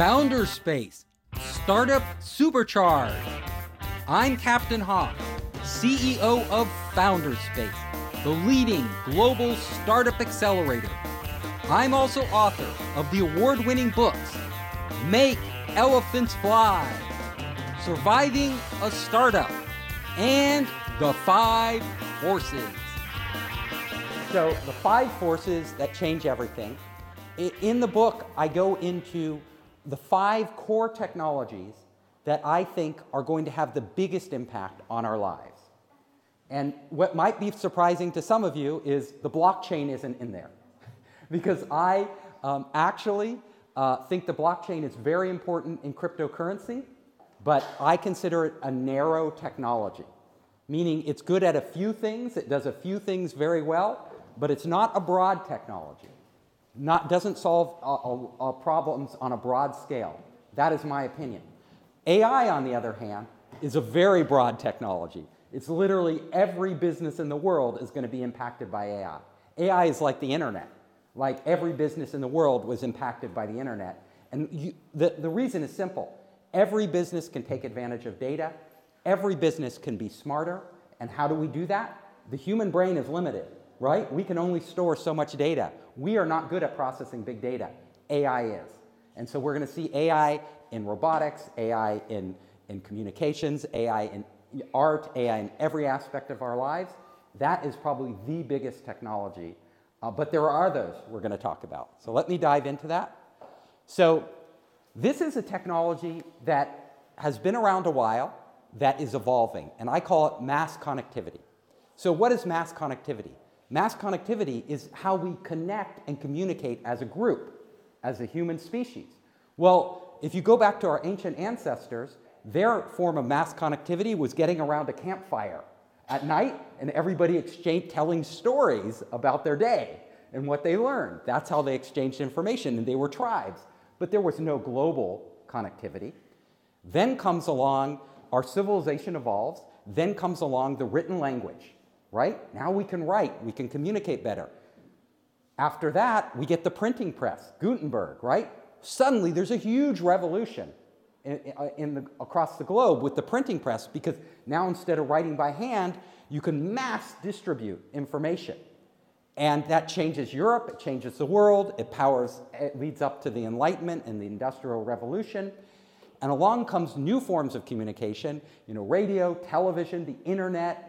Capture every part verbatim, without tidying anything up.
Founderspace, Startup Supercharge. I'm Captain Hawk, C E O of Founderspace, the leading global startup accelerator. I'm also author of the award-winning books, Make Elephants Fly, Surviving a Startup, and The Five Forces. So, The Five Forces That Change Everything. In the book, I go into the five core technologies that I think are going to have the biggest impact on our lives. And what might be surprising to some of you is the blockchain isn't in there. Because I um, actually uh, think the blockchain is very important in cryptocurrency, but I consider it a narrow technology, meaning it's good at a few things, it does a few things very well, but it's not a broad technology. Not doesn't solve uh, uh, problems on a broad scale. That is my opinion. A I, on the other hand, is a very broad technology. It's literally every business in the world is going to be impacted by A I. A I is like the internet. Like every business in the world was impacted by the internet. And you, the, the reason is simple. Every business can take advantage of data. Every business can be smarter. And how do we do that? The human brain is limited, right? We can only store so much data. We are not good at processing big data. A I is. And so we're going to see A I in robotics, A I in, in communications, A I in art, A I in every aspect of our lives. That is probably the biggest technology. Uh, but there are others we're going to talk about. So let me dive into that. So this is a technology that has been around a while that is evolving, and I call it mass connectivity. So what is mass connectivity? Mass connectivity is how we connect and communicate as a group, as a human species. Well, if you go back to our ancient ancestors, their form of mass connectivity was getting around a campfire at night, and everybody exchanged telling stories about their day and what they learned. That's how they exchanged information, and they were tribes. But there was no global connectivity. Then comes along, our civilization evolves, then comes along the written language, right? Now we can write, we can communicate better. After that, we get the printing press, Gutenberg, right? Suddenly there's a huge revolution In, in the, across the globe with the printing press, because now instead of writing by hand, you can mass distribute information. And that changes Europe, it changes the world, it powers, it leads up to the Enlightenment and the Industrial Revolution. And along comes new forms of communication, you know, radio, television, the internet.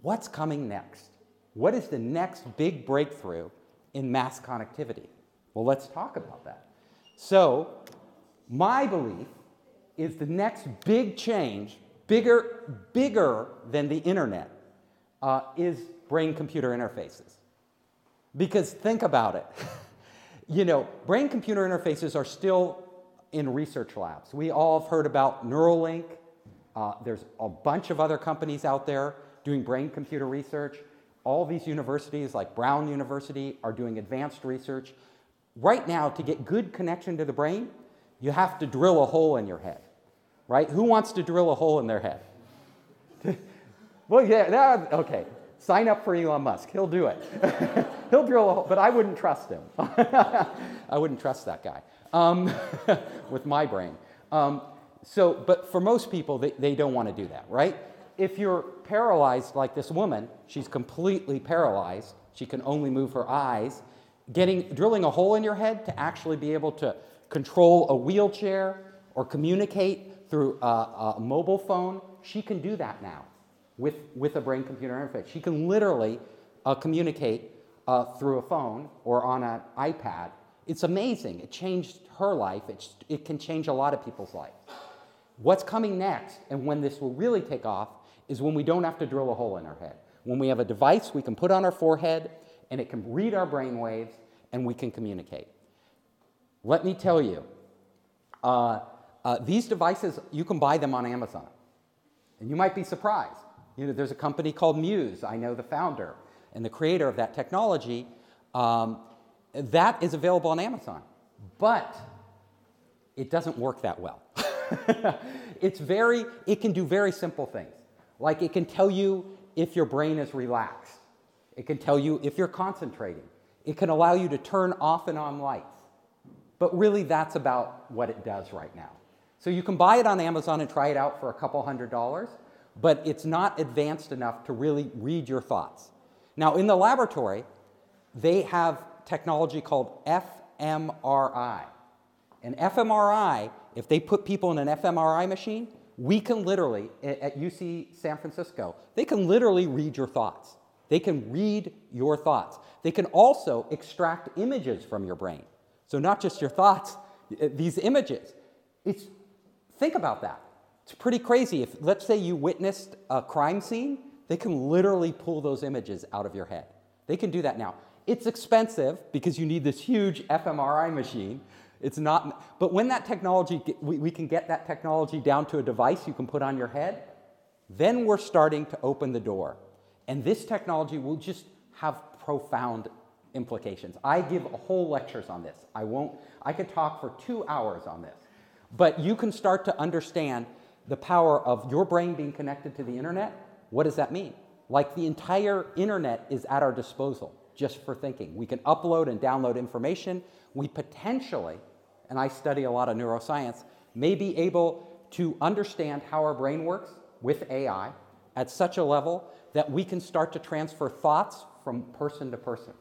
What's coming next? What is the next big breakthrough in mass connectivity? Well, let's talk about that. So, my belief is the next big change, bigger, bigger than the internet, uh, is brain-computer interfaces. Because think about it. You know, brain-computer interfaces are still in research labs. We all have heard about Neuralink. Uh, there's a bunch of other companies out there doing brain-computer research. All these universities, like Brown University, are doing advanced research. Right now, to get good connection to the brain, you have to drill a hole in your head, right? Who wants to drill a hole in their head? Well, yeah, that, okay. Sign up for Elon Musk. He'll do it. He'll drill a hole, but I wouldn't trust him. I wouldn't trust that guy um, with my brain. Um, so, but for most people, they, they don't want to do that, right? If you're paralyzed like this woman, she's completely paralyzed. She can only move her eyes. Getting drilling a hole in your head to actually be able to control a wheelchair or communicate through a, a mobile phone, she can do that now with, with a brain-computer interface. She can literally uh, communicate uh, through a phone or on an iPad. It's amazing. It changed her life. It's, it can change a lot of people's lives. What's coming next, and when this will really take off, is when we don't have to drill a hole in our head. When we have a device we can put on our forehead, and it can read our brain waves, and we can communicate. Let me tell you, uh, uh, these devices, you can buy them on Amazon. And you might be surprised. You know, there's a company called Muse. I know the founder and the creator of that technology. Um, that is available on Amazon. But it doesn't work that well. It's very, it can do very simple things. Like it can tell you if your brain is relaxed. It can tell you if you're concentrating. It can allow you to turn off and on lights. But really, that's about what it does right now. So you can buy it on Amazon and try it out for a couple hundred dollars, but it's not advanced enough to really read your thoughts. Now, in the laboratory, they have technology called f M R I. And f M R I, if they put people in an f M R I machine, we can literally, at U C San Francisco, they can literally read your thoughts. They can read your thoughts. They can also extract images from your brain. So not just your thoughts, these images. It's, think about that. It's pretty crazy. If, let's say you witnessed a crime scene, they can literally pull those images out of your head. They can do that now. It's expensive because you need this huge f M R I machine. It's not, but when that technology, we, we can get that technology down to a device you can put on your head, then we're starting to open the door. And this technology will just have profound implications. I give a whole lectures on this. I won't, I could talk for two hours on this. But you can start to understand the power of your brain being connected to the internet. What does that mean? Like the entire internet is at our disposal just for thinking. We can upload and download information. We potentially, and I study a lot of neuroscience, may be able to understand how our brain works with A I at such a level that we can start to transfer thoughts from person to person.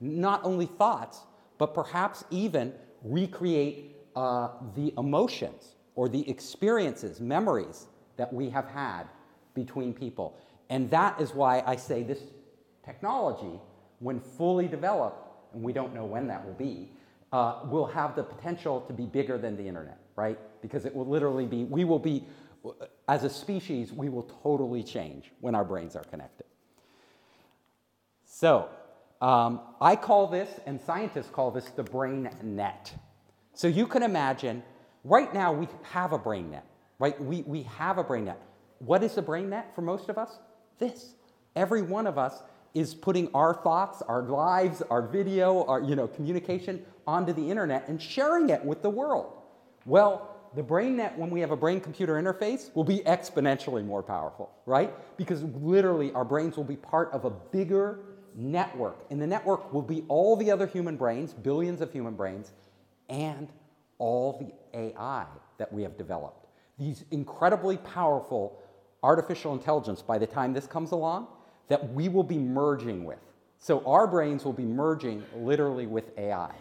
Not only thoughts, but perhaps even recreate uh, the emotions or the experiences, memories that we have had between people. And that is why I say this technology, when fully developed, and we don't know when that will be, uh, will have the potential to be bigger than the internet, right? Because it will literally be, we will be, as a species, we will totally change when our brains are connected. So um, I call this, and scientists call this, the brain net. So you can imagine, right now we have a brain net, right? We, we have a brain net. What is the brain net for most of us? This. Every one of us is putting our thoughts, our lives, our video, our you know, communication onto the internet and sharing it with the world. Well, the brain net, when we have a brain-computer interface, will be exponentially more powerful, right? Because literally our brains will be part of a bigger network. And the network will be all the other human brains, billions of human brains, and all the A I that we have developed. These incredibly powerful artificial intelligence, by the time this comes along, that we will be merging with. So our brains will be merging literally with A I.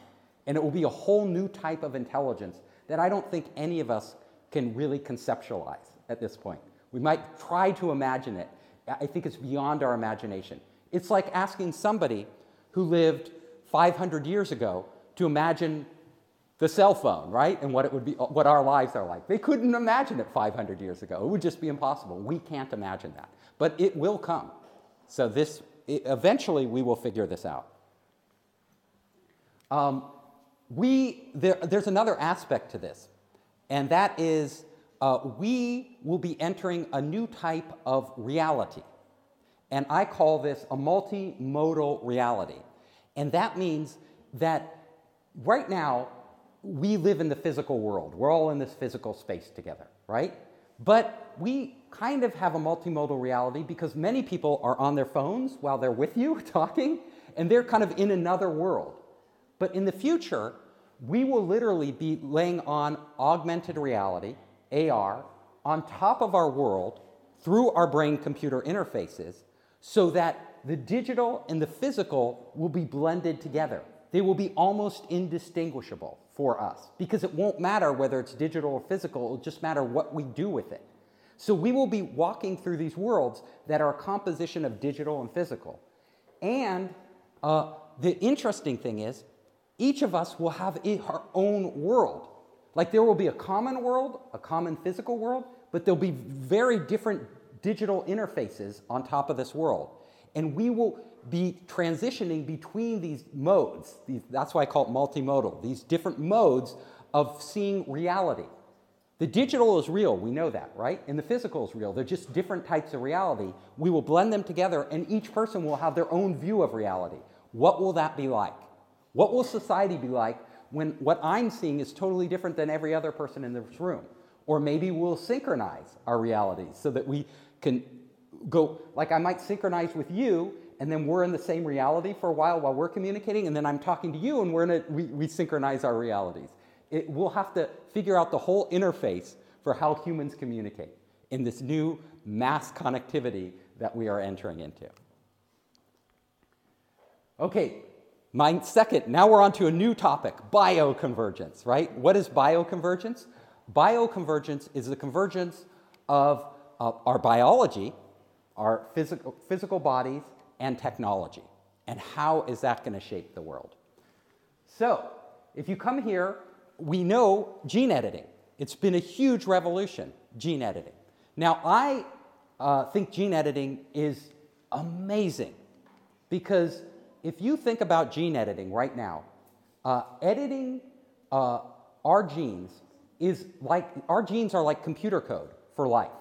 And it will be a whole new type of intelligence that I don't think any of us can really conceptualize at this point. We might try to imagine it. I think it's beyond our imagination. It's like asking somebody who lived five hundred years ago to imagine the cell phone, right? And what it would be, what our lives are like. They couldn't imagine it five hundred years ago. It would just be impossible. We can't imagine that. But it will come. So this, eventually we will figure this out. Um, we, there, there's another aspect to this, and that is uh, we will be entering a new type of reality. And I call this a multimodal reality. And that means that right now we live in the physical world. We're all in this physical space together, right? But we kind of have a multimodal reality because many people are on their phones while they're with you talking, and they're kind of in another world. But in the future, we will literally be laying on augmented reality, A R, on top of our world through our brain-computer interfaces so that the digital and the physical will be blended together. They will be almost indistinguishable for us because it won't matter whether it's digital or physical. It'll just matter what we do with it. So we will be walking through these worlds that are a composition of digital and physical. And uh, the interesting thing is each of us will have a, our own world. Like there will be a common world, a common physical world, but there'll be very different digital interfaces on top of this world. And we will be transitioning between these modes. These, that's why I call it multimodal, these different modes of seeing reality. The digital is real, we know that, right? And the physical is real. They're just different types of reality. We will blend them together, and each person will have their own view of reality. What will that be like? What will society be like when what I'm seeing is totally different than every other person in this room? Or maybe we'll synchronize our realities so that we can go, like I might synchronize with you, and then we're in the same reality for a while while we're communicating, and then I'm talking to you, and we're in a, we, we synchronize our realities. it, we'll have to figure out the whole interface for how humans communicate in this new mass connectivity that we are entering into. Okay, my second, now we're on to a new topic, bioconvergence, right? What is bioconvergence? Bioconvergence is the convergence of uh, our biology, our physical, physical bodies, and technology. And how is that going to shape the world? So, if you come here, we know gene editing. It's been a huge revolution, gene editing. Now, I uh, think gene editing is amazing because if you think about gene editing right now, uh, editing uh, our genes is like, our genes are like computer code for life.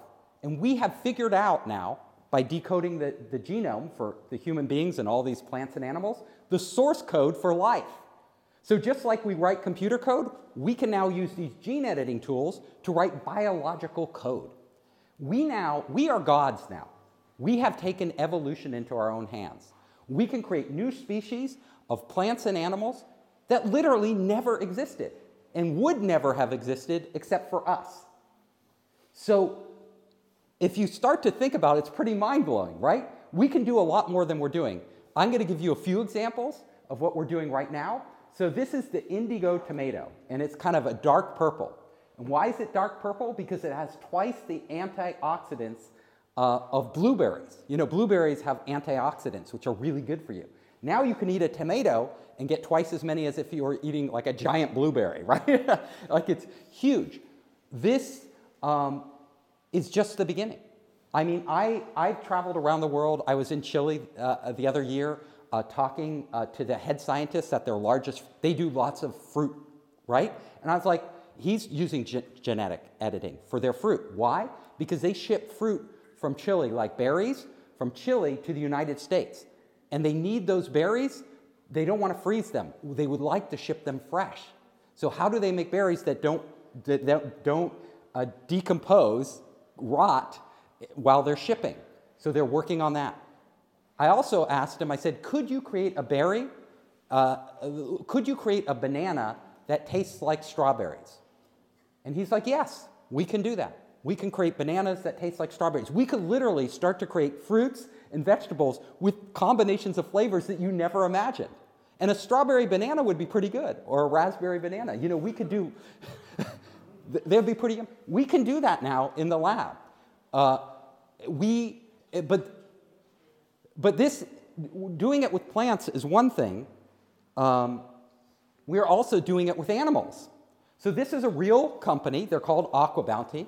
And we have figured out now, by decoding the, the genome for the human beings and all these plants and animals, the source code for life. So just like we write computer code, we can now use these gene editing tools to write biological code. We now, we are gods now. We have taken evolution into our own hands. We can create new species of plants and animals that literally never existed and would never have existed except for us. So if you start to think about it, it's pretty mind-blowing, right? We can do a lot more than we're doing. I'm going to give you a few examples of what we're doing right now. So this is the indigo tomato, and it's kind of a dark purple. And why is it dark purple? Because it has twice the antioxidants uh, of blueberries. You know, blueberries have antioxidants, which are really good for you. Now you can eat a tomato and get twice as many as if you were eating like a giant blueberry, right? Like, it's huge. This um, is just the beginning. I mean, I, I've traveled around the world. I was in Chile uh, the other year. Uh, talking uh, to the head scientists at their largest, they do lots of fruit, right? And I was like, he's using ge- genetic editing for their fruit. Why? Because they ship fruit from Chile, like berries, from Chile to the United States. And they need those berries. They don't want to freeze them. They would like to ship them fresh. So how do they make berries that don't, that don't uh, decompose, rot, while they're shipping? So they're working on that. I also asked him, I said, could you create a berry, uh, could you create a banana that tastes like strawberries? And he's like, yes, we can do that. We can create bananas that taste like strawberries. We could literally start to create fruits and vegetables with combinations of flavors that you never imagined. And a strawberry banana would be pretty good, or a raspberry banana. You know, we could do, they'd be pretty, we can do that now in the lab. Uh, we, but... But this, doing it with plants is one thing. Um, we're also doing it with animals. So this is a real company. They're called AquaBounty.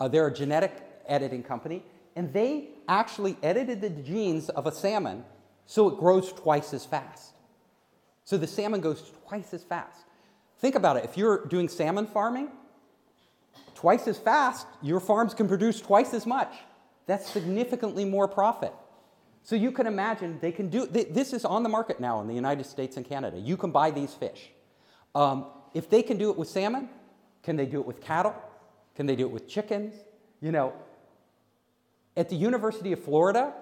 Uh, they're a genetic editing company. And they actually edited the genes of a salmon so it grows twice as fast. So the salmon goes twice as fast. Think about it. If you're doing salmon farming, twice as fast, your farms can produce twice as much. That's significantly more profit. So you can imagine they can do, they, this is on the market now in the United States and Canada. You can buy these fish. Um, if they can do it with salmon, can they do it with cattle? Can they do it with chickens? You know, at the University of Florida,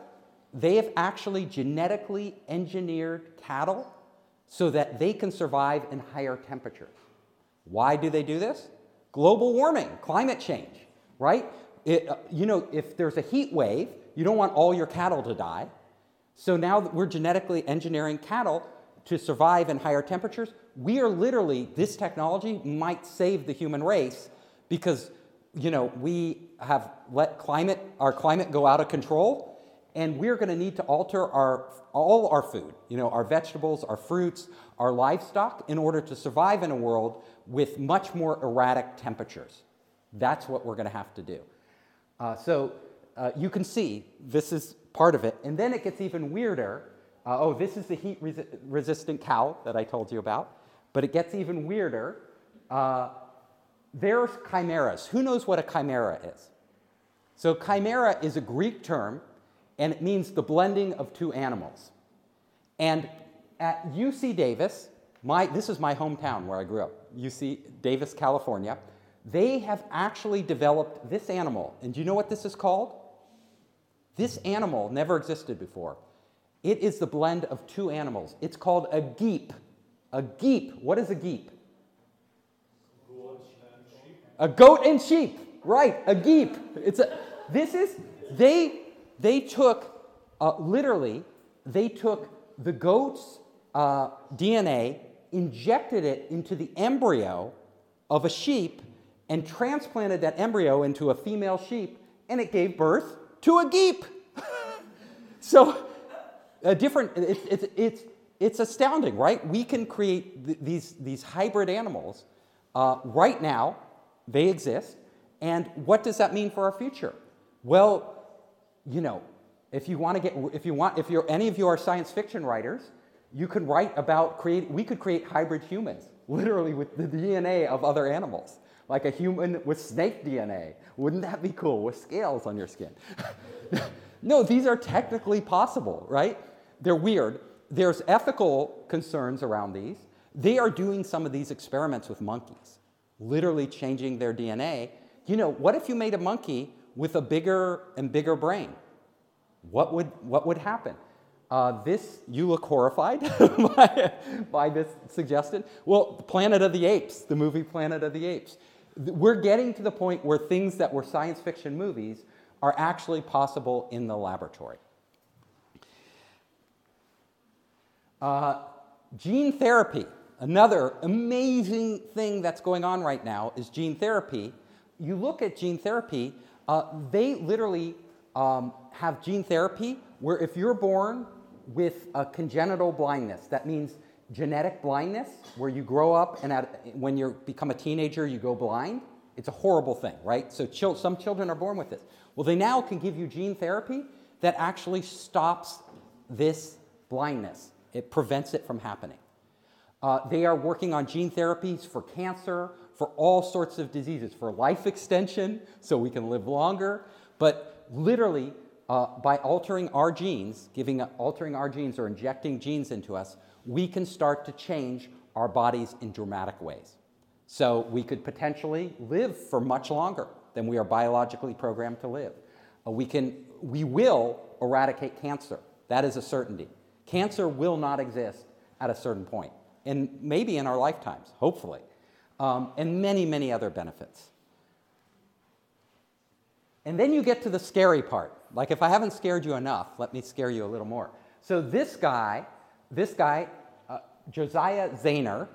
they have actually genetically engineered cattle so that they can survive in higher temperatures. Why do they do this? Global warming, climate change, right? It, uh, you know, if there's a heat wave, you don't want all your cattle to die. So now that we're genetically engineering cattle to survive in higher temperatures, we are literally, this technology might save the human race because, you know, we have let climate, our climate go out of control, and we're going to need to alter our, all our food, you know, our vegetables, our fruits, our livestock, in order to survive in a world with much more erratic temperatures. That's what we're going to have to do. Uh, so... Uh, you can see this is part of it. And then it gets even weirder. Uh, oh, this is the heat-resistant cow that I told you about. But it gets even weirder. Uh, there's chimeras. Who knows what a chimera is? So chimera is a Greek term, and it means the blending of two animals. And at U C Davis, my, this is my hometown where I grew up, U C Davis, California, they have actually developed this animal. And do you know what this is called? This animal never existed before. It is the blend of two animals. It's called a geep. A geep. What is a geep? A goat and sheep, right? A geep. It's a. This is they. They took uh, literally. They took the goat's uh, D N A, injected it into the embryo of a sheep, and transplanted that embryo into a female sheep, and it gave birth to a geep. So, a different. It's it's it's it's astounding, right? We can create th- these these hybrid animals uh, right now. They exist. And what does that mean for our future? Well, you know, if you want to get, if you want, if you're any of you are science fiction writers, you can write about create. We could create hybrid humans, literally with the D N A of other animals, like a human with snake D N A. Wouldn't that be cool? With scales on your skin. No, these are technically possible, right? They're weird. There's ethical concerns around these. They are doing some of these experiments with monkeys, literally changing their D N A. You know, what if you made a monkey with a bigger and bigger brain? What would what would happen? Uh, this, you look horrified by, by this suggestion. Well, Planet of the Apes, the movie Planet of the Apes. We're getting to the point where things that were science fiction movies are actually possible in the laboratory. Uh, gene therapy. Another amazing thing that's going on right now is gene therapy. You look at gene therapy, uh, they literally um, have gene therapy where if you're born with a congenital blindness, that means genetic blindness, where you grow up and at, when you become a teenager, you go blind. It's a horrible thing, right? So chil- some children are born with this. Well, they now can give you gene therapy that actually stops this blindness. It prevents it from happening. Uh, they are working on gene therapies for cancer, for all sorts of diseases, for life extension, so we can live longer. But literally, uh, by altering our genes, giving a, altering our genes or injecting genes into us, we can start to change our bodies in dramatic ways. So we could potentially live for much longer than we are biologically programmed to live. Uh, we can, we will eradicate cancer. That is a certainty. Cancer will not exist at a certain point. And maybe in our lifetimes, hopefully, um, and many, many other benefits. And then you get to the scary part. Like, if I haven't scared you enough, let me scare you a little more. So this guy, this guy, uh, Josiah Zayner,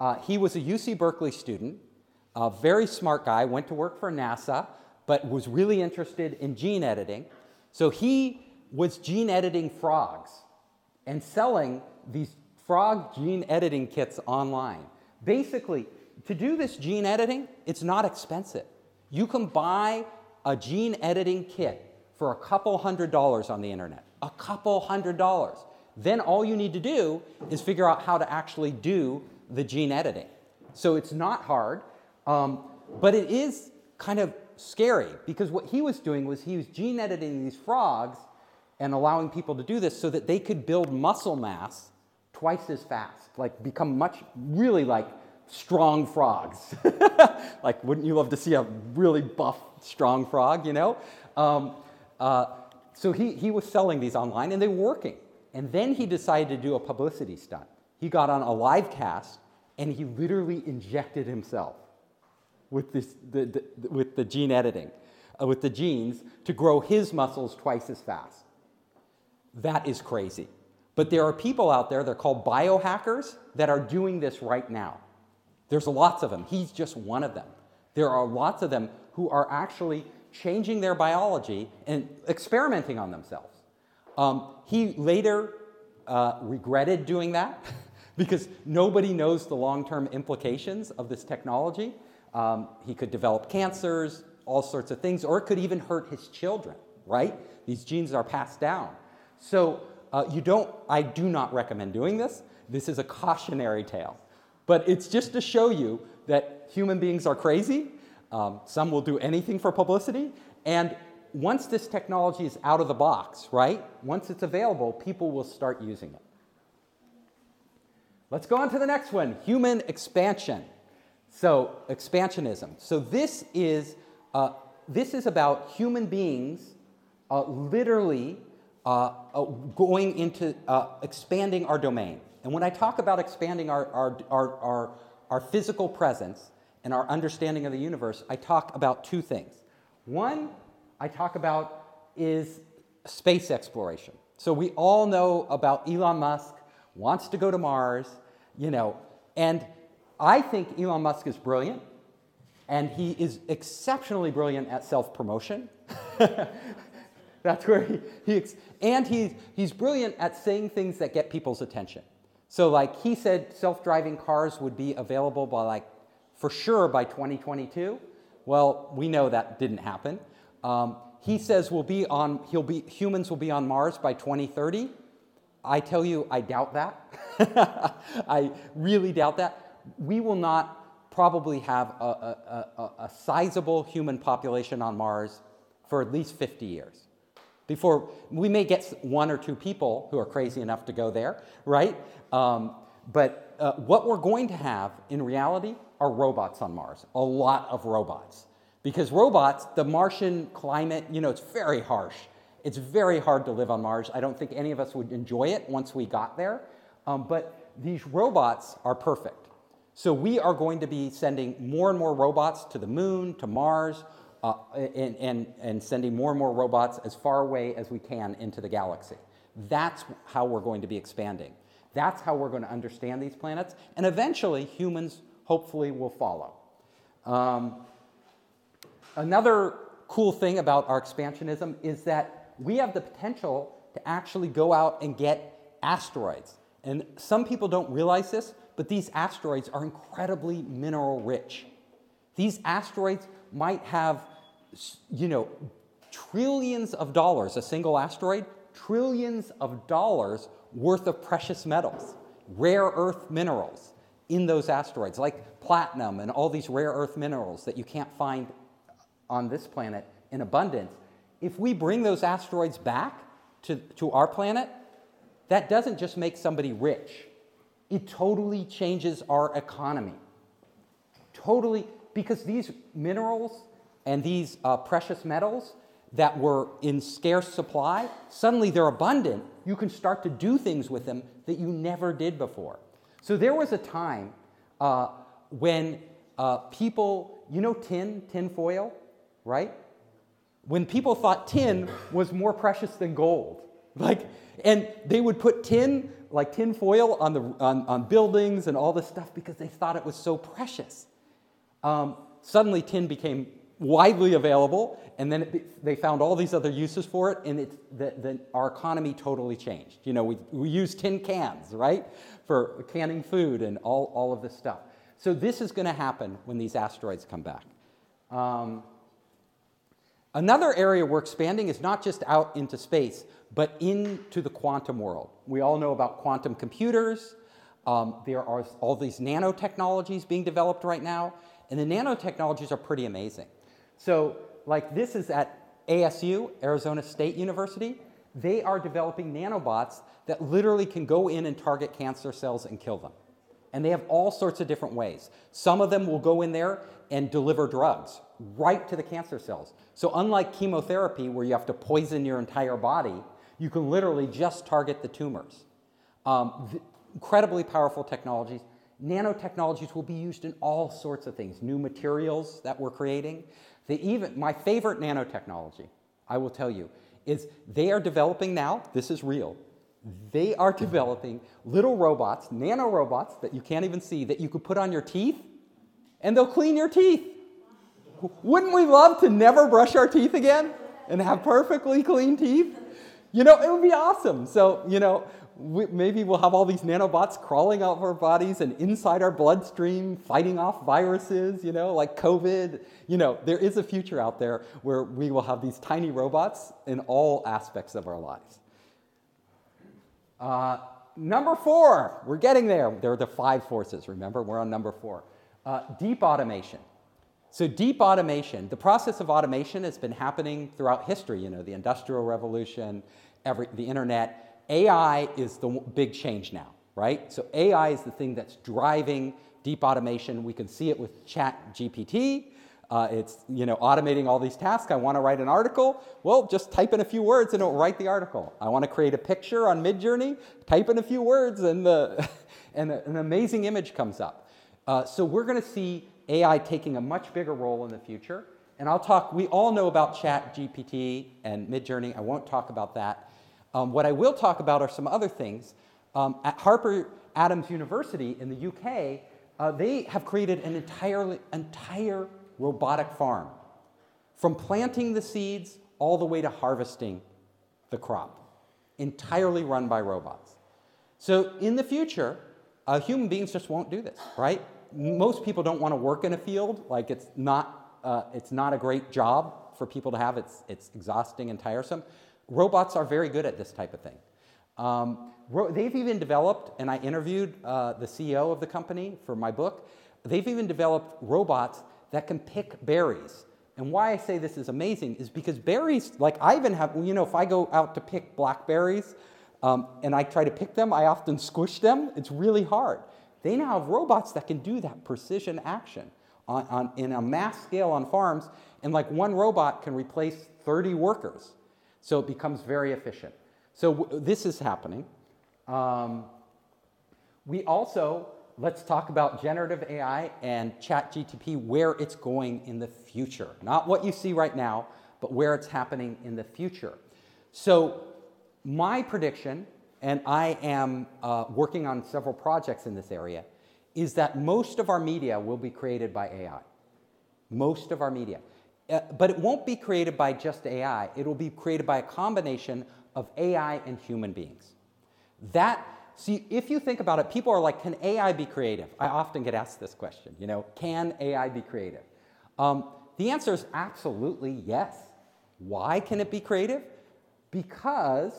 uh, he was a U C Berkeley student, a very smart guy, went to work for NASA, but was really interested in gene editing. So he was gene editing frogs and selling these frog gene editing kits online. Basically, to do this gene editing, it's not expensive. You can buy a gene editing kit for a couple hundred dollars on the internet. A couple hundred dollars. Then all you need to do is figure out how to actually do the gene editing. So it's not hard, um, but it is kind of scary because what he was doing was he was gene editing these frogs and allowing people to do this so that they could build muscle mass twice as fast, like become much, really like strong frogs. Like, wouldn't you love to see a really buff, strong frog, you know? Um, uh, so he, he was selling these online and they were working. And then he decided to do a publicity stunt. He got on a live cast and he literally injected himself with this, the, the, with the gene editing, uh, with the genes to grow his muscles twice as fast. That is crazy. But there are people out there, they're called biohackers, that are doing this right now. There's lots of them. He's just one of them. There are lots of them who are actually changing their biology and experimenting on themselves. Um, he later uh, regretted doing that because nobody knows the long-term implications of this technology. Um, he could develop cancers, all sorts of things, or it could even hurt his children, right? These genes are passed down. So Uh, you don't, I do not recommend doing this. This is a cautionary tale. But it's just to show you that human beings are crazy. Um, some will do anything for publicity. And once this technology is out of the box, right? Once it's available, people will start using it. Let's go on to the next one, human expansion. So expansionism. So this is, uh, this is about human beings uh, literally Uh, uh, going into uh, expanding our domain. And when I talk about expanding our, our, our, our, our physical presence and our understanding of the universe, I talk about two things. One I talk about is space exploration. So we all know about Elon Musk wants to go to Mars, you know, and I think Elon Musk is brilliant, and he is exceptionally brilliant at self-promotion. That's where he, he ex- and he's, he's brilliant at saying things that get people's attention. So like he said self-driving cars would be available by like, for sure by twenty twenty-two. Well, we know that didn't happen. Um, he says we'll be on, he'll be, humans will be on Mars by twenty thirty. I tell you, I doubt that. I really doubt that. We will not probably have a, a, a, a sizable human population on Mars for at least fifty years. Before we may get one or two people who are crazy enough to go there, right? Um, but uh, what we're going to have in reality are robots on Mars, a lot of robots. Because robots, the Martian climate, you know, it's very harsh. It's very hard to live on Mars. I don't think any of us would enjoy it once we got there. Um, but these robots are perfect. So we are going to be sending more and more robots to the moon, to Mars, uh, and, and, and sending more and more robots as far away as we can into the galaxy. That's how we're going to be expanding. That's how we're going to understand these planets. And eventually, humans hopefully will follow. Um, Another cool thing about our expansionism is that we have the potential to actually go out and get asteroids. And some people don't realize this, but these asteroids are incredibly mineral rich. These asteroids might have, you know, trillions of dollars, a single asteroid, trillions of dollars worth of precious metals, rare earth minerals in those asteroids, like platinum and all these rare earth minerals that you can't find on this planet in abundance. If we bring those asteroids back to, to our planet, that doesn't just make somebody rich. It totally changes our economy. Totally, because these minerals and these uh, precious metals that were in scarce supply, suddenly they're abundant. You can start to do things with them that you never did before. So there was a time uh, when uh, people, you know tin, tin foil? Right? When people thought tin was more precious than gold. Like, and they would put tin, like tin foil on the on, on buildings and all this stuff because they thought it was so precious. Um, suddenly tin became widely available, and then it, they found all these other uses for it, and it's the, the, our economy totally changed. You know, we, we use tin cans, right? For canning food and all, all of this stuff. So this is going to happen when these asteroids come back. Um, Another area we're expanding is not just out into space, but into the quantum world. We all know about quantum computers. Um, there are all these nanotechnologies being developed right now, and the nanotechnologies are pretty amazing. So, like this is at A S U, Arizona State University. They are developing nanobots that literally can go in and target cancer cells and kill them. And they have all sorts of different ways. Some of them will go in there and deliver drugs right to the cancer cells. So unlike chemotherapy, where you have to poison your entire body, you can literally just target the tumors. Um, the incredibly powerful technologies. Nanotechnologies will be used in all sorts of things, new materials that we're creating. They even, my favorite nanotechnology, I will tell you, is they are developing now, this is real, they are developing little robots, nanorobots that you can't even see, that you could put on your teeth, and they'll clean your teeth. Wouldn't we love to never brush our teeth again and have perfectly clean teeth? You know, it would be awesome. So, you know, we, maybe we'll have all these nanobots crawling out of our bodies and inside our bloodstream, fighting off viruses, you know, like COVID. You know, there is a future out there where we will have these tiny robots in all aspects of our lives. Uh, number four, we're getting there. There are the five forces. Remember, we're on number four. Uh, deep automation. So deep automation, the process of automation has been happening throughout history, you know, the Industrial Revolution, every, the internet. A I is the big change now, right? So A I is the thing that's driving deep automation. We can see it with ChatGPT. Uh, it's, you know, automating all these tasks. I want to write an article. Well, just type in a few words and it'll write the article. I want to create a picture on MidJourney. Type in a few words and, the, and an amazing image comes up. Uh, so we're going to see A I taking a much bigger role in the future. And I'll talk, we all know about ChatGPT and MidJourney. I won't talk about that. Um, what I will talk about are some other things. Um, at Harper Adams University in the U K, uh, they have created an entirely, entire robotic farm, from planting the seeds all the way to harvesting the crop, entirely run by robots. So in the future, uh, human beings just won't do this, right? Most people don't want to work in a field. Like it's not, uh, it's not a great job for people to have. It's, it's exhausting and tiresome. Robots are very good at this type of thing. Um, ro- they've even developed, and I interviewed uh, the C E O of the company for my book, they've even developed robots that can pick berries. And why I say this is amazing is because berries, like I even have, you know, if I go out to pick blackberries um, and I try to pick them, I often squish them. It's really hard. They now have robots that can do that precision action on, on, in a mass scale on farms. And like one robot can replace thirty workers. So it becomes very efficient. So w- this is happening. Um, we also... Let's talk about generative A I and ChatGPT, where it's going in the future. Not what you see right now, but where it's happening in the future. So my prediction, and I am uh, working on several projects in this area, is that most of our media will be created by A I. Most of our media. Uh, but it won't be created by just A I. It will be created by a combination of A I and human beings. That... See, if you think about it, people are like, can A I be creative? I often get asked this question, you know, can A I be creative? Um, the answer is absolutely yes. Why can it be creative? Because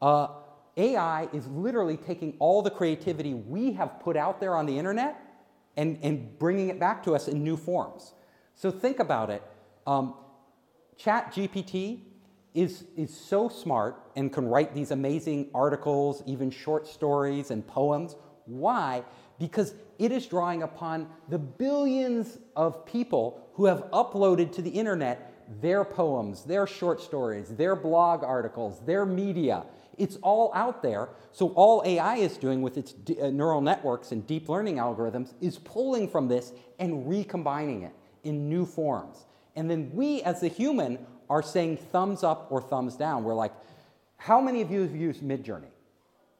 uh, A I is literally taking all the creativity we have put out there on the internet and, and bringing it back to us in new forms. So think about it. Um, ChatGPT Is, is so smart and can write these amazing articles, even short stories and poems. Why? Because it is drawing upon the billions of people who have uploaded to the internet their poems, their short stories, their blog articles, their media. It's all out there. So all A I is doing with its d- uh, neural networks and deep learning algorithms is pulling from this and recombining it in new forms. And then we, as a human, are saying thumbs up or thumbs down. We're like, how many of you have used MidJourney?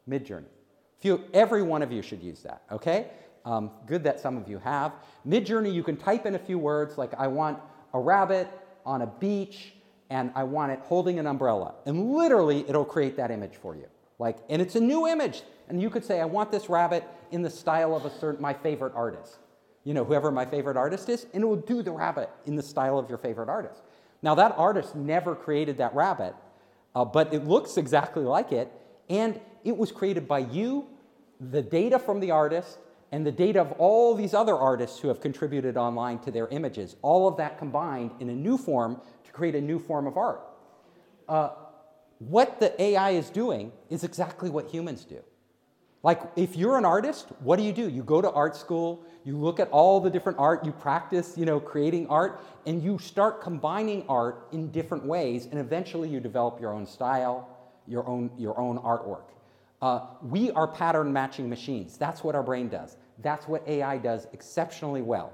MidJourney. Few, every one of you should use that, okay? Um, good that some of you have. MidJourney, you can type in a few words like, I want a rabbit on a beach, and I want it holding an umbrella. And literally, it'll create that image for you. Like, and it's a new image. And you could say, I want this rabbit in the style of a certain, my favorite artist. You know, whoever my favorite artist is, and it will do the rabbit in the style of your favorite artist. Now, that artist never created that rabbit, uh, but it looks exactly like it, and it was created by you, the data from the artist, and the data of all these other artists who have contributed online to their images. All of that combined in a new form to create a new form of art. Uh, what the A I is doing is exactly what humans do. Like, if you're an artist, what do you do? You go to art school, you look at all the different art, you practice, you know, creating art, and you start combining art in different ways, and eventually you develop your own style, your own, your own artwork. Uh, we are pattern matching machines. That's what our brain does. That's what A I does exceptionally well.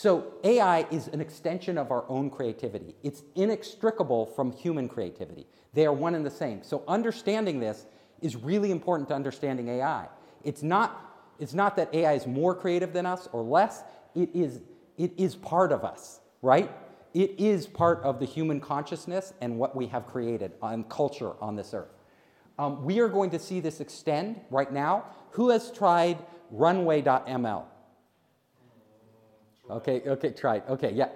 So A I is an extension of our own creativity. It's inextricable from human creativity. They are one and the same. So understanding this is really important to understanding A I. It's not, it's not that A I is more creative than us or less. It is, it is part of us, right? It is part of the human consciousness and what we have created on culture on this earth. Um, we are going to see this extend right now. Who has tried Runway dot M L? Okay, okay, tried. Okay, yeah.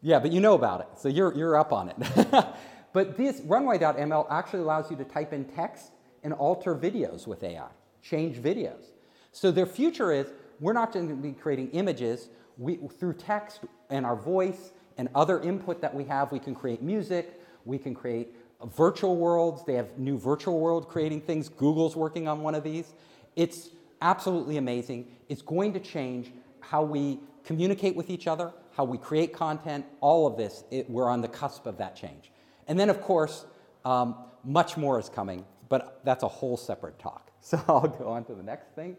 Yeah, but you know about it, so you're, you're up on it. But this Runway dot M L actually allows you to type in text and alter videos with A I, change videos. So their future is, we're not going to be creating images. We, through text and our voice and other input that we have, we can create music, we can create virtual worlds. They have new virtual world creating things. Google's working on one of these. It's absolutely amazing. It's going to change how we communicate with each other, how we create content, all of this. It, we're on the cusp of that change. And then, of course, um, much more is coming. But that's a whole separate talk. So I'll go on to the next thing.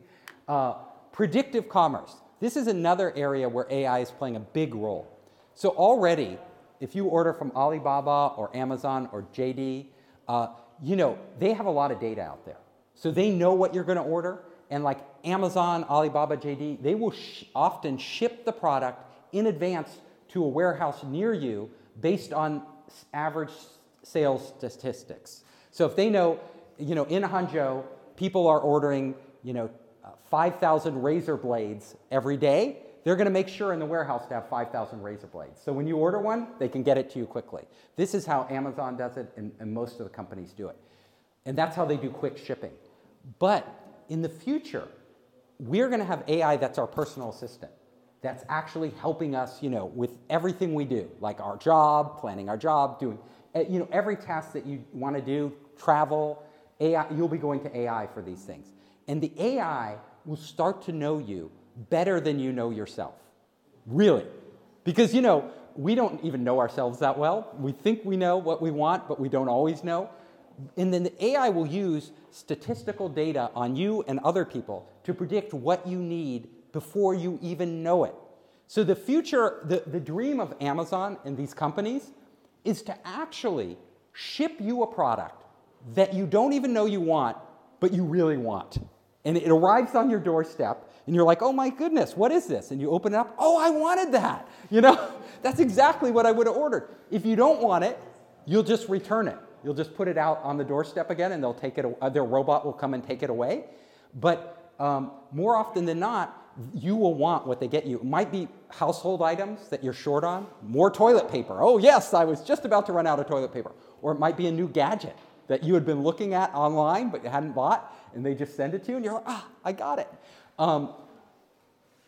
Uh, predictive commerce. This is another area where A I is playing a big role. So already, if you order from Alibaba or Amazon or J D, uh, you know, they have a lot of data out there. So they know what you're going to order. And like Amazon, Alibaba, J D, they will sh- often ship the product in advance to a warehouse near you based on average sales statistics. So if they know, you know, in Hangzhou, people are ordering, you know, five thousand razor blades every day, they're going to make sure in the warehouse to have five thousand razor blades. So when you order one, they can get it to you quickly. This is how Amazon does it, and, and most of the companies do it. And that's how they do quick shipping. But in the future, we're going to have A I that's our personal assistant, that's actually helping us, you know, with everything we do, like our job, planning our job, doing, you know, every task that you want to do, travel, A I, you'll be going to A I for these things. And the A I will start to know you better than you know yourself. Really. Because, you know, we don't even know ourselves that well. We think we know what we want, but we don't always know. And then the A I will use statistical data on you and other people to predict what you need before you even know it. So the future, the, the dream of Amazon and these companies is to actually ship you a product that you don't even know you want, but you really want. And it arrives on your doorstep, and you're like, oh my goodness, what is this? And you open it up, oh, I wanted that. You know, that's exactly what I would have ordered. If you don't want it, you'll just return it. You'll just put it out on the doorstep again, and they'll take it, their robot will come and take it away. But um, more often than not, you will want what they get you. It might be household items that you're short on, more toilet paper. Oh yes, I was just about to run out of toilet paper. Or it might be a new gadget that you had been looking at online but you hadn't bought, and they just send it to you, and you're like, ah, I got it. Um,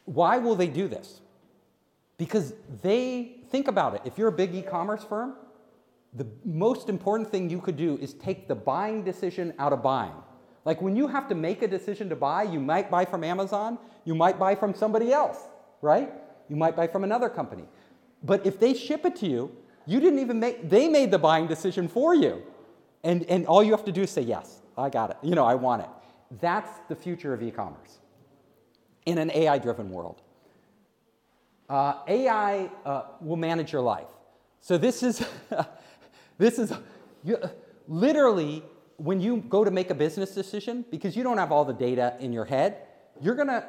why will they do this? Because they, think about it, if you're a big e-commerce firm, the most important thing you could do is take the buying decision out of buying. Like when you have to make a decision to buy, you might buy from Amazon, you might buy from somebody else, right? You might buy from another company. But if they ship it to you, you didn't even make, they made the buying decision for you. And, and all you have to do is say, yes, I got it. You know, I want it. That's the future of e-commerce in an A I-driven world. Uh, A I uh, will manage your life. So this is, this is you, literally when you go to make a business decision, because you don't have all the data in your head, you're going to,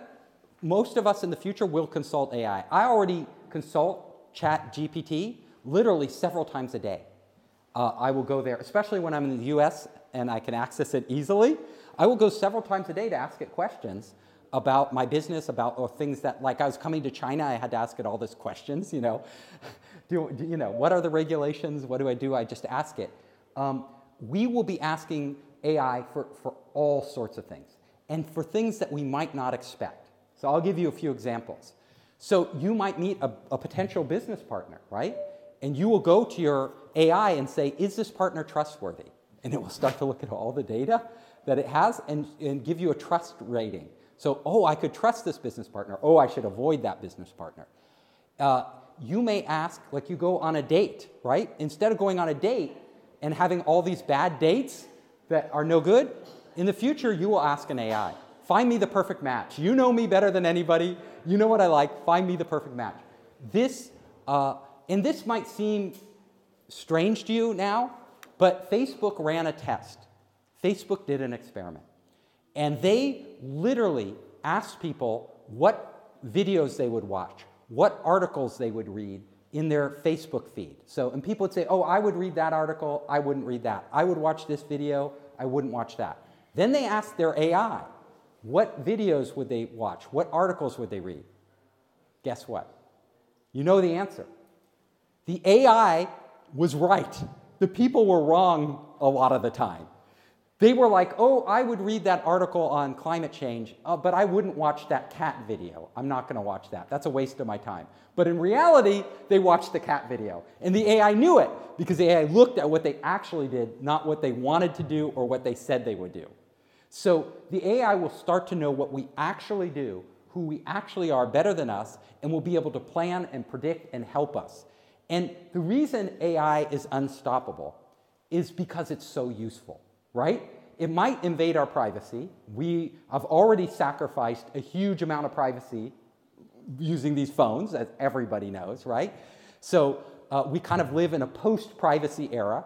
most of us in the future will consult A I. I already consult ChatGPT literally several times a day. Uh, I will go there, especially when I'm in the U S and I can access it easily. I will go several times a day to ask it questions about my business, about or things that, like I was coming to China, I had to ask it all these questions, you know. do, you know, what are the regulations? What do I do? I just ask it. Um, we will be asking A I for, for all sorts of things and for things that we might not expect. So I'll give you a few examples. So you might meet a, a potential business partner, right? And you will go to your A I and say, is this partner trustworthy? And it will start to look at all the data that it has and, and give you a trust rating. So, oh, I could trust this business partner. Oh, I should avoid that business partner. Uh, you may ask, like you go on a date, right? Instead of going on a date and having all these bad dates that are no good, in the future, you will ask an A I, find me the perfect match. You know me better than anybody. You know what I like. Find me the perfect match. This, uh, and this might seem strange to you now, but Facebook ran a test. Facebook did an experiment. And they literally asked people what videos they would watch, what articles they would read in their Facebook feed. So, and people would say, oh, I would read that article, I wouldn't read that. I would watch this video, I wouldn't watch that. Then they asked their A I, what videos would they watch? What articles would they read? Guess what? You know the answer. The A I was right. The people were wrong a lot of the time. They were like, oh, I would read that article on climate change, uh, but I wouldn't watch that cat video. I'm not going to watch that. That's a waste of my time. But in reality, they watched the cat video. And the A I knew it because the A I looked at what they actually did, not what they wanted to do or what they said they would do. So the A I will start to know what we actually do, who we actually are better than us, and will be able to plan and predict and help us. And the reason A I is unstoppable is because it's so useful, right? It might invade our privacy. We have already sacrificed a huge amount of privacy using these phones, as everybody knows, right? So uh, we kind of live in a post-privacy era.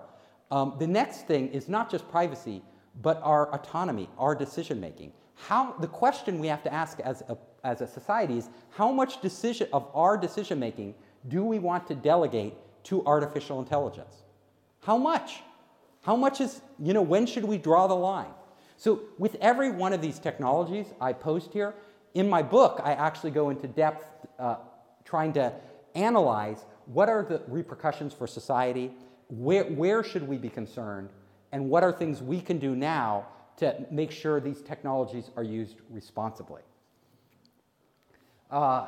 Um, the next thing is not just privacy, but our autonomy, our decision-making. How the question we have to ask as a, as a society is, how much decision of our decision-making do we want to delegate to artificial intelligence? How much? How much is, you know, when should we draw the line? So with every one of these technologies I post here, in my book, I actually go into depth uh, trying to analyze what are the repercussions for society, where, where should we be concerned, and what are things we can do now to make sure these technologies are used responsibly. Uh,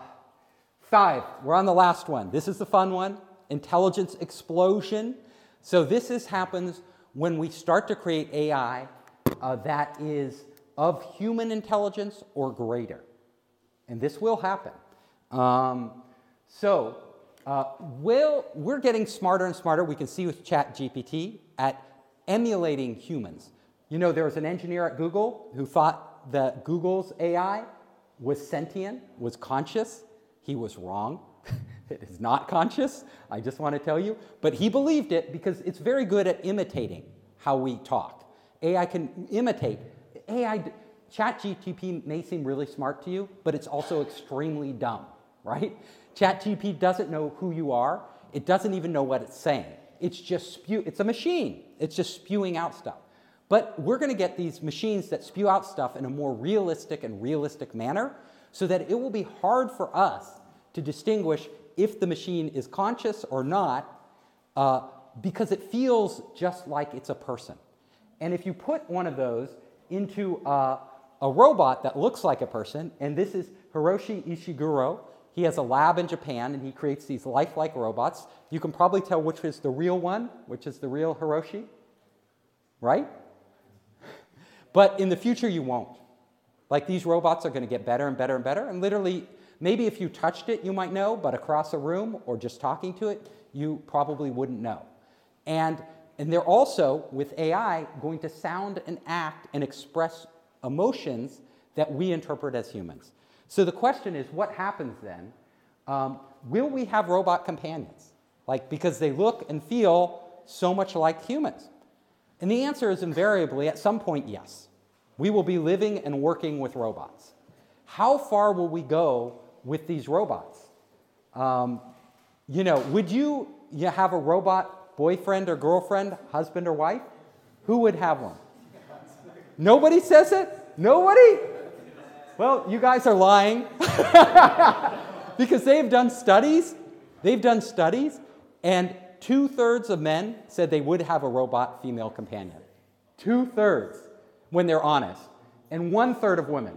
five, we're on the last one. This is the fun one, intelligence explosion. So this is, happens when we start to create A I uh, that is of human intelligence or greater. And this will happen. Um, so uh, we'll, we're getting smarter and smarter. We can see with ChatGPT at emulating humans. You know, there was an engineer at Google who thought that Google's A I was sentient, was conscious. He was wrong. It is not conscious, I just want to tell you. But he believed it because it's very good at imitating how we talk. A I can imitate. A I, ChatGPT may seem really smart to you, but it's also extremely dumb, right? ChatGPT doesn't know who you are. It doesn't even know what it's saying. It's just spew, it's a machine. It's just spewing out stuff. But we're going to get these machines that spew out stuff in a more realistic and realistic manner so that it will be hard for us to distinguish if the machine is conscious or not, uh, because it feels just like it's a person. And if you put one of those into uh, a robot that looks like a person, and this is Hiroshi Ishiguro. He has a lab in Japan, and he creates these lifelike robots. You can probably tell which is the real one, which is the real Hiroshi, right? But in the future, you won't. Like, these robots are going to get better and better and better, and literally, maybe if you touched it, you might know, but across a room or just talking to it, you probably wouldn't know. And, and they're also, with A I, going to sound and act and express emotions that we interpret as humans. So the question is, what happens then? Um, will we have robot companions? Like, because they look and feel so much like humans. And the answer is invariably, at some point, yes. We will be living and working with robots. How far will we go with these robots? Um, you know, would you, you have a robot boyfriend or girlfriend, husband or wife? Who would have one? Nobody says it? Nobody? Well, you guys are lying. Because they've done studies. They've done studies. And two-thirds of men said they would have a robot female companion. Two-thirds, when they're honest. And one-third of women.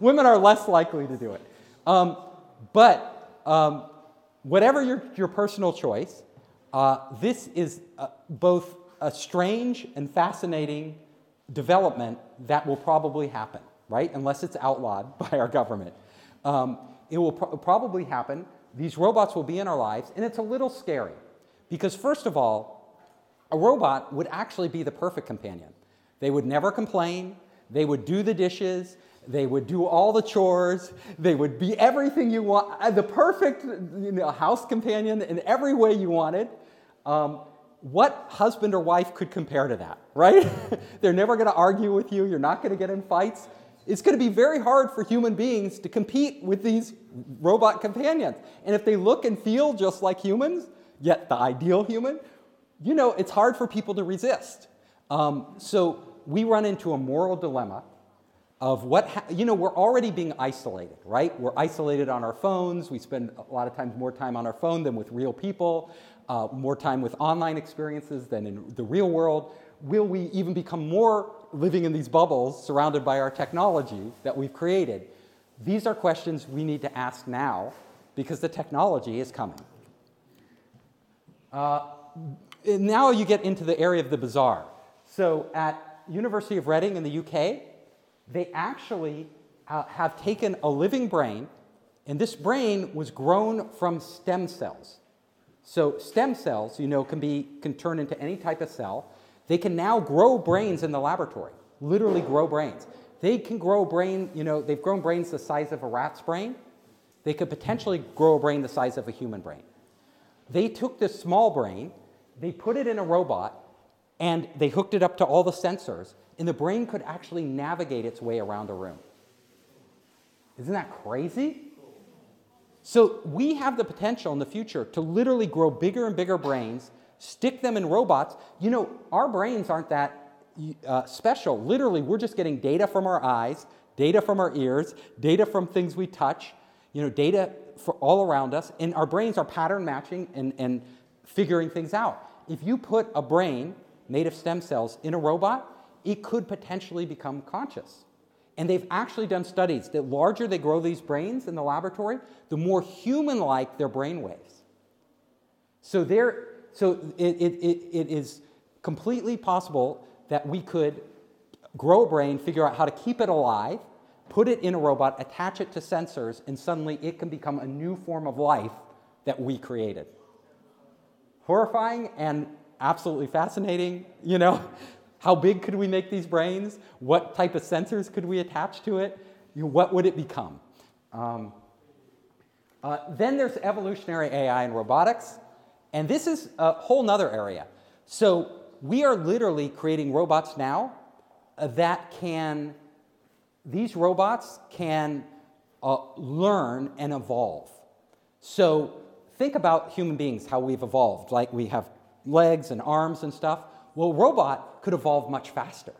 Women are less likely to do it. Um, but um, whatever your, your personal choice, uh, this is uh, both a strange and fascinating development that will probably happen, right? Unless it's outlawed by our government. Um, it will pro- probably happen. These robots will be in our lives, and it's a little scary. Because first of all, a robot would actually be the perfect companion. They would never complain. They would do the dishes. They would do all the chores. They would be everything you want, the perfect, you know, house companion in every way you wanted. Um, what husband or wife could compare to that, right? They're never going to argue with you. You're not going to get in fights. It's going to be very hard for human beings to compete with these robot companions. And if they look and feel just like humans, yet the ideal human, you know, it's hard for people to resist. Um, so we run into a moral dilemma of what, ha- you know, we're already being isolated, right? We're isolated on our phones. We spend a lot of times more time on our phone than with real people, uh, more time with online experiences than in the real world. Will we even become more living in these bubbles surrounded by our technology that we've created? These are questions we need to ask now because the technology is coming. Uh, now you get into the area of the bizarre. So at University of Reading in the U K, they actually uh, have taken a living brain, and this brain was grown from stem cells. So stem cells, you know, can be can turn into any type of cell. They can now grow brains in the laboratory, literally grow brains. They can grow brain, you know, they've grown brains the size of a rat's brain. They could potentially grow a brain the size of a human brain. They took this small brain, they put it in a robot, and they hooked it up to all the sensors, and the brain could actually navigate its way around a room. Isn't that crazy? So we have the potential in the future to literally grow bigger and bigger brains, stick them in robots. You know, our brains aren't that uh, special. Literally, we're just getting data from our eyes, data from our ears, data from things we touch, you know, data for all around us, and our brains are pattern matching and, and figuring things out. If you put a brain made of stem cells in a robot, it could potentially become conscious. And they've actually done studies. The larger they grow these brains in the laboratory, the more human-like their brain waves. So, there, so it, it, it is completely possible that we could grow a brain, figure out how to keep it alive, put it in a robot, attach it to sensors, and suddenly it can become a new form of life that we created. Horrifying and absolutely fascinating, you know? How big could we make these brains? What type of sensors could we attach to it? You know, what would it become? Um, uh, then there's evolutionary A I and robotics. And this is a whole nother area. So we are literally creating robots now that can, these robots can uh, learn and evolve. So think about human beings, how we've evolved. Like we have legs and arms and stuff. Well, a robot could evolve much faster.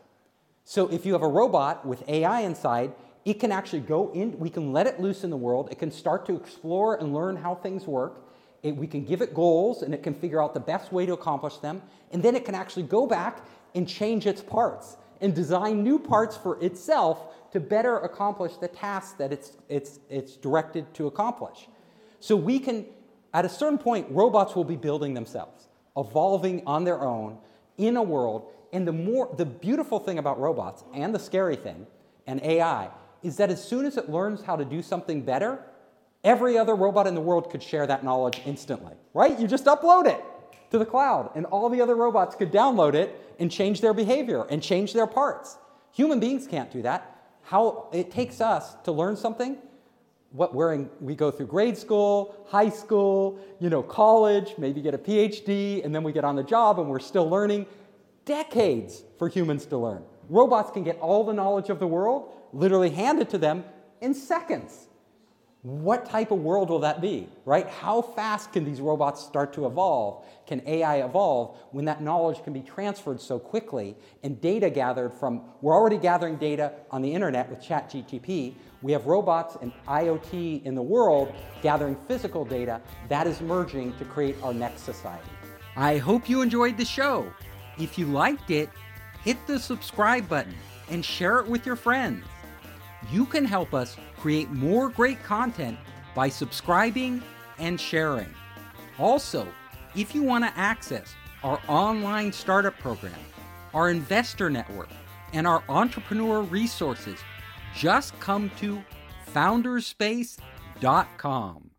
So if you have a robot with A I inside, it can actually go in, we can let it loose in the world, it can start to explore and learn how things work, it, we can give it goals and it can figure out the best way to accomplish them, and then it can actually go back and change its parts and design new parts for itself to better accomplish the tasks that it's, it's, it's directed to accomplish. So we can, at a certain point, robots will be building themselves, evolving on their own, in a world, and the more the beautiful thing about robots and the scary thing and A I is that as soon as it learns how to do something better, every other robot in the world could share that knowledge instantly, right? You just upload it to the cloud and all the other robots could download it and change their behavior and change their parts. Human beings can't do that. How it takes us to learn something, what we're in, we go through grade school, high school, you know, college, maybe get a P H D, and then we get on the job and we're still learning. Decades for humans to learn. Robots can get all the knowledge of the world, literally handed to them in seconds. What type of world will that be, right? How fast can these robots start to evolve? Can A I evolve when that knowledge can be transferred so quickly and data gathered from, we're already gathering data on the internet with ChatGPT. We have robots and I O T in the world gathering physical data that is merging to create our next society. I hope you enjoyed the show. If you liked it, hit the subscribe button and share it with your friends. You can help us create more great content by subscribing and sharing. Also, if you want to access our online startup program, our investor network, and our entrepreneur resources, just come to founderspace dot com.